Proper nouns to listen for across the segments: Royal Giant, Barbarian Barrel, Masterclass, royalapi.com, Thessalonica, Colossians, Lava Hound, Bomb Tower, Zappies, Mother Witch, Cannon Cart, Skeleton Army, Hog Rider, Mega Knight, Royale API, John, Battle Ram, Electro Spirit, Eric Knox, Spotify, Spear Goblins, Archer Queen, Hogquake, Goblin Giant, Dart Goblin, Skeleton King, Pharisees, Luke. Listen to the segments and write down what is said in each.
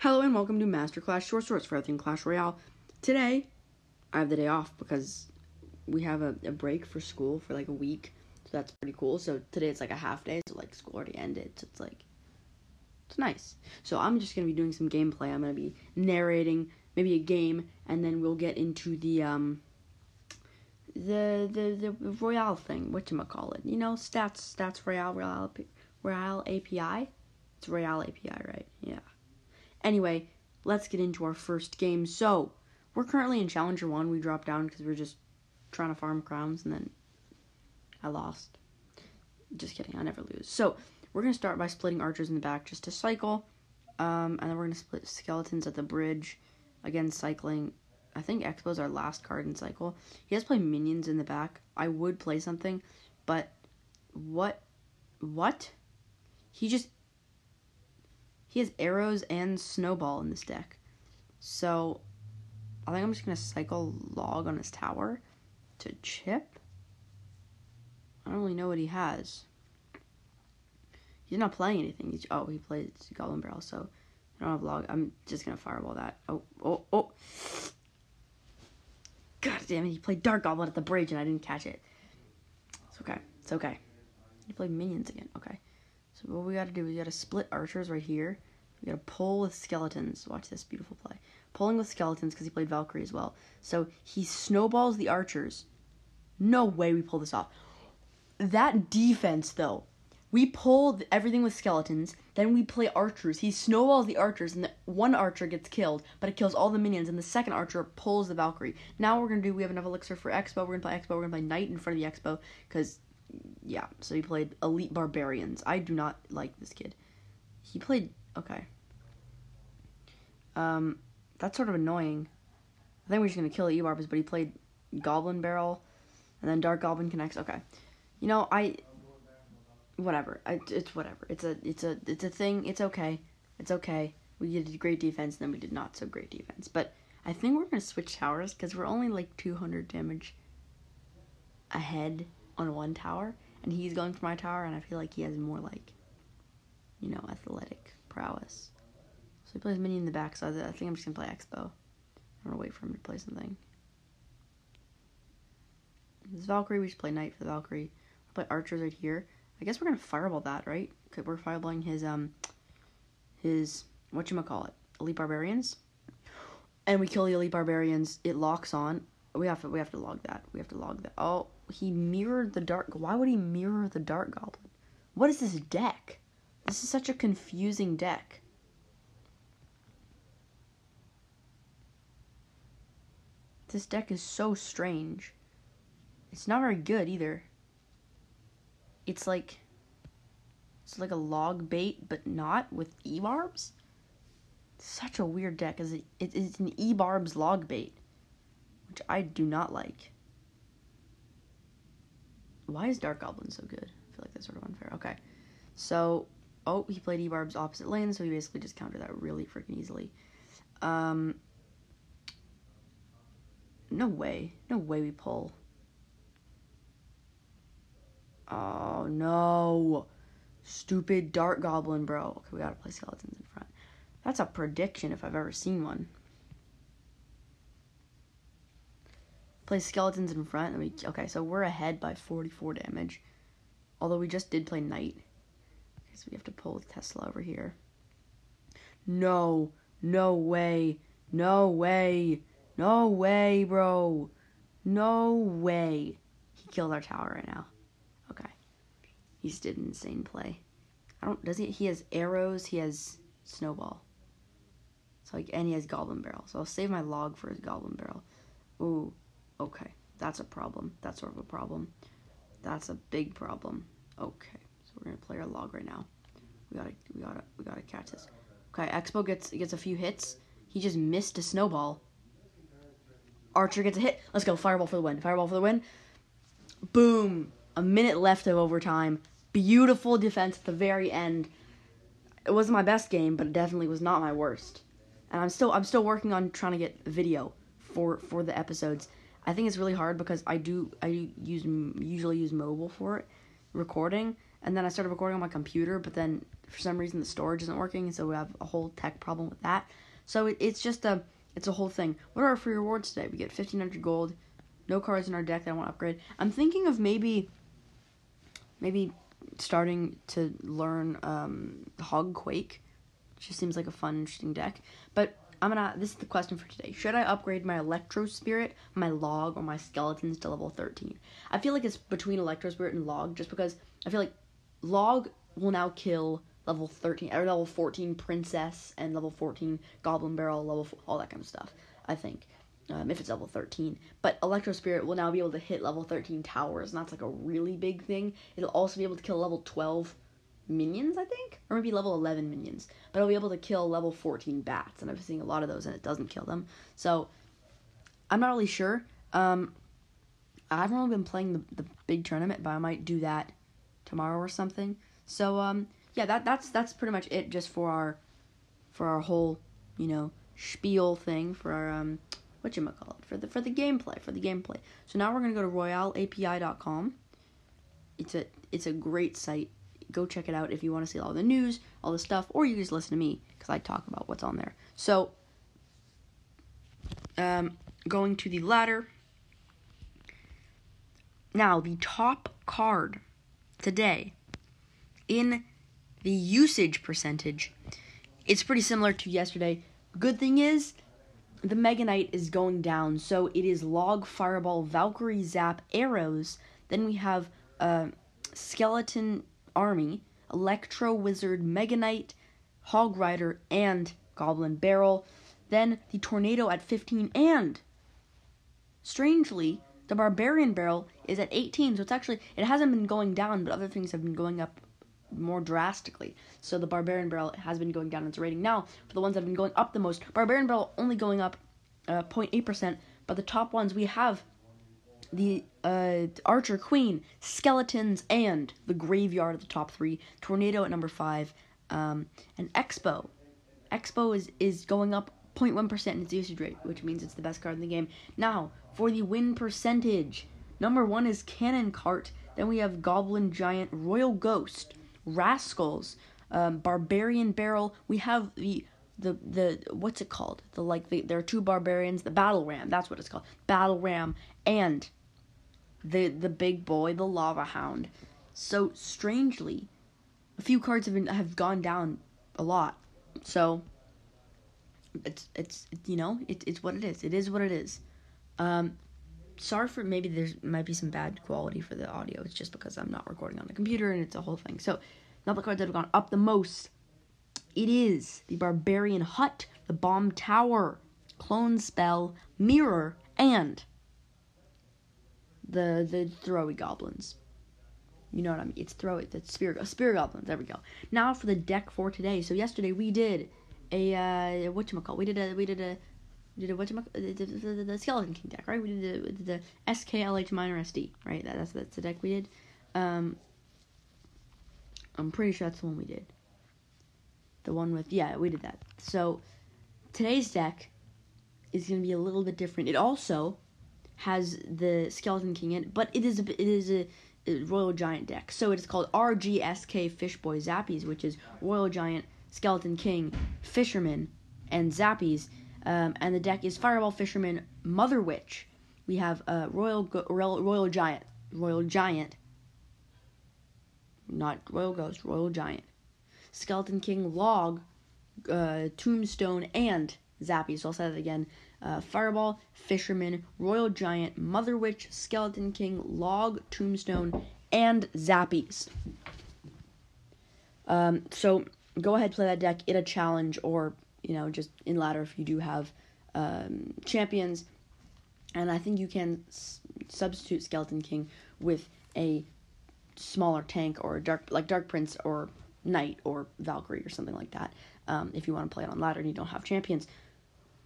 Hello and welcome to Masterclass, short shorts for everything Clash Royale. Today, I have the day off because we have a break for school for like a week, so that's pretty cool. So today it's like a half day, so like school already ended, so it's like, it's nice. So I'm just going to be doing some gameplay. I'm going to be narrating maybe a game, and then we'll get into the Royale thing, whatchamacallit. You know, stats Royale API? It's Royale API, right? Yeah. Anyway, let's get into our first game. So, we're currently in Challenger 1. We dropped down because we were just trying to farm crowns, and then I lost. Just kidding, I never lose. So, we're going to start by splitting archers in the back just to cycle. And then we're going to split skeletons at the bridge. Again, cycling. I think X-Bow's our last card in cycle. He has to play minions in the back. I would play something, but what? He has arrows and snowball in this deck. So, I think I'm just going to cycle log on his tower to chip. I don't really know what he has. He's not playing anything. He plays Goblin Barrel, so I don't have log. I'm just going to fireball that. Oh. God damn it, he played Dart Goblin at the bridge and I didn't catch it. It's okay. He played minions again. Okay. So what we gotta do is we gotta split archers right here. We gotta pull with skeletons. Watch this beautiful play. Pulling with skeletons because he played Valkyrie as well. So he snowballs the archers. No way we pull this off. That defense though. We pull everything with skeletons. Then we play archers. He snowballs the archers and one archer gets killed. But it kills all the minions and the second archer pulls the Valkyrie. Now what we're gonna do, we have enough elixir for X-Bow. We're gonna play X-Bow. We're gonna play Knight in front of the X-Bow because... yeah, so he played Elite Barbarians. I do not like this kid. He played... okay. That's sort of annoying. I think we're just going to kill the E-Barbs, but he played Goblin Barrel, and then Dark Goblin connects. Okay. You know, Whatever. It's a thing. It's okay. We did a great defense, and then we did not so great defense. But I think we're going to switch towers, because we're only, like, 200 damage ahead on one tower, and he's going for my tower, and I feel like he has more, like, you know, athletic prowess. So he plays minion in the back, so I think I'm just going to play X-Bow. I'm going to wait for him to play something. This Valkyrie, we should play Knight for the Valkyrie. We'll play archers right here. I guess we're going to fireball that, right? Okay, we're fireballing his whatchamacallit, Elite Barbarians. And we kill the Elite Barbarians. It locks on. We have to log that. Oh, he mirrored the dark. Why would he mirror the Dart Goblin? What is this deck? This is such a confusing deck. This deck is so strange. It's not very good either. It's like a log bait, but not with E-Barbs. Such a weird deck. It's an E-Barbs log bait, which I do not like. Why is Dark Goblin so good? I feel like that's sort of unfair. Okay. So, oh, he played E-Barb's opposite lane, so he basically just countered that really freaking easily. No way we pull. Oh, no. Stupid Dark Goblin, bro. Okay, we gotta play skeletons in front. That's a prediction if I've ever seen one. Play skeletons in front, and okay, so we're ahead by 44 damage. Although we just did play Knight. Okay, so we have to pull Tesla over here. No way, bro. No way. He killed our tower right now. Okay. He did an insane play. He has arrows, he has snowball. So and he has Goblin Barrel. So I'll save my log for his Goblin Barrel. Ooh. Okay, that's a problem. That's sort of a problem. That's a big problem. Okay, so we're gonna play our log right now. We gotta catch this. Okay, X-Bow gets a few hits. He just missed a snowball. Archer gets a hit. Let's go, fireball for the win. Boom. A minute left of overtime. Beautiful defense at the very end. It wasn't my best game, but it definitely was not my worst. And I'm still working on trying to get video for the episodes. I think it's really hard because I usually use mobile for it, recording, And then I started recording on my computer, but then for some reason the storage isn't working, so we have a whole tech problem with that. So it's a whole thing. What are our free rewards today? We get 1,500 gold, no cards in our deck that I want to upgrade. I'm thinking of maybe starting to learn Hogquake. Just seems like a fun, interesting deck. But this is the question for today. Should I upgrade my Electro Spirit, my Log, or my Skeletons to level 13? I feel like it's between Electro Spirit and Log, just because I feel like Log will now kill level 13, or level 14 Princess, and level 14 Goblin Barrel, level 4, all that kind of stuff, I think, if it's level 13. But Electro Spirit will now be able to hit level 13 towers, and that's like a really big thing. It'll also be able to kill level 12 minions, I think, or maybe level 11 minions, but I'll be able to kill level 14 bats, and I've seen a lot of those, and it doesn't kill them, so I'm not really sure. I haven't really been playing the big tournament, but I might do that tomorrow or something, so, yeah, that's pretty much it, just for our whole, spiel thing, for our, whatchamacallit, for the gameplay, so now we're gonna go to royalapi.com, it's a great site. Go check it out if you want to see all the news, all the stuff, or you just listen to me, because I talk about what's on there. So, going to the ladder. Now, the top card today, in the usage percentage, it's pretty similar to yesterday. Good thing is, the Mega Knight is going down, so it is Log, Fireball, Valkyrie, Zap, Arrows. Then we have, Skeleton Army, Electro Wizard, Mega Knight, Hog Rider, and Goblin Barrel. Then the Tornado at 15, and strangely, the Barbarian Barrel is at 18. So it hasn't been going down, but other things have been going up more drastically. So the Barbarian Barrel has been going down in its rating. Now, for the ones that have been going up the most, Barbarian Barrel only going up 0.8%, but the top ones we have the Archer Queen, Skeletons, and the Graveyard at the top 3, Tornado at number 5, and X-Bow. X-Bow is going up 0.1% in its usage rate, which means it's the best card in the game. Now, for the win percentage, number 1 is Cannon Cart, then we have Goblin Giant, Royal Ghost, Rascals, Barbarian Barrel, we have the what's it called? There are 2 barbarians, the Battle Ram, that's what it's called, Battle Ram, and the big boy, the Lava Hound. So strangely, a few cards have gone down a lot. So it's what it is. It is what it is. Sorry for maybe there might be some bad quality for the audio. It's just because I'm not recording on the computer and it's a whole thing. So now the cards that have gone up the most, it is the Barbarian Hut, the Bomb Tower, Clone Spell, Mirror, and the throwy goblins. You know what I mean? It's throwy, the spear goblins. There we go. Now for the deck for today. So yesterday we did a whatchamacallit. We did a whatchamacallit, the Skeleton King deck, right? We did the SKLH minor SD, right? That's the deck we did. I'm pretty sure that's the one we did. The one with, yeah, we did that. So today's deck is going to be a little bit different. It also has the Skeleton King in it, but it is a Royal Giant deck. So it's called RGSK Fishboy Zappies, which is Royal Giant, Skeleton King, Fisherman, and Zappies. And the deck is Fireball, Fisherman, Mother Witch. We have Royal Giant, not Royal Ghost, Royal Giant, Skeleton King, Log, Tombstone, and Zappies. So I'll say that again. Fireball, Fisherman, Royal Giant, Mother Witch, Skeleton King, Log, Tombstone, and Zappies. So go ahead, play that deck in a challenge, or just in ladder if you do have champions. And I think you can substitute Skeleton King with a smaller tank, or a dark prince, or knight, or Valkyrie, or something like that. If you want to play it on ladder and you don't have champions.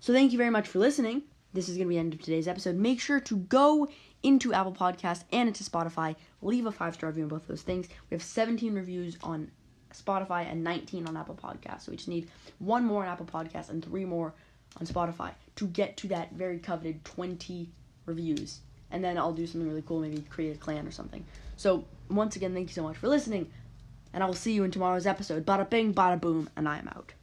So thank you very much for listening. This is going to be the end of today's episode. Make sure to go into Apple Podcasts and into Spotify. Leave a 5-star review on both those things. We have 17 reviews on Spotify and 19 on Apple Podcasts. So we just need 1 more on Apple Podcasts and 3 more on Spotify to get to that very coveted 20 reviews. And then I'll do something really cool, maybe create a clan or something. So once again, thank you so much for listening. and I will see you in tomorrow's episode. Bada bing, bada boom, and I am out.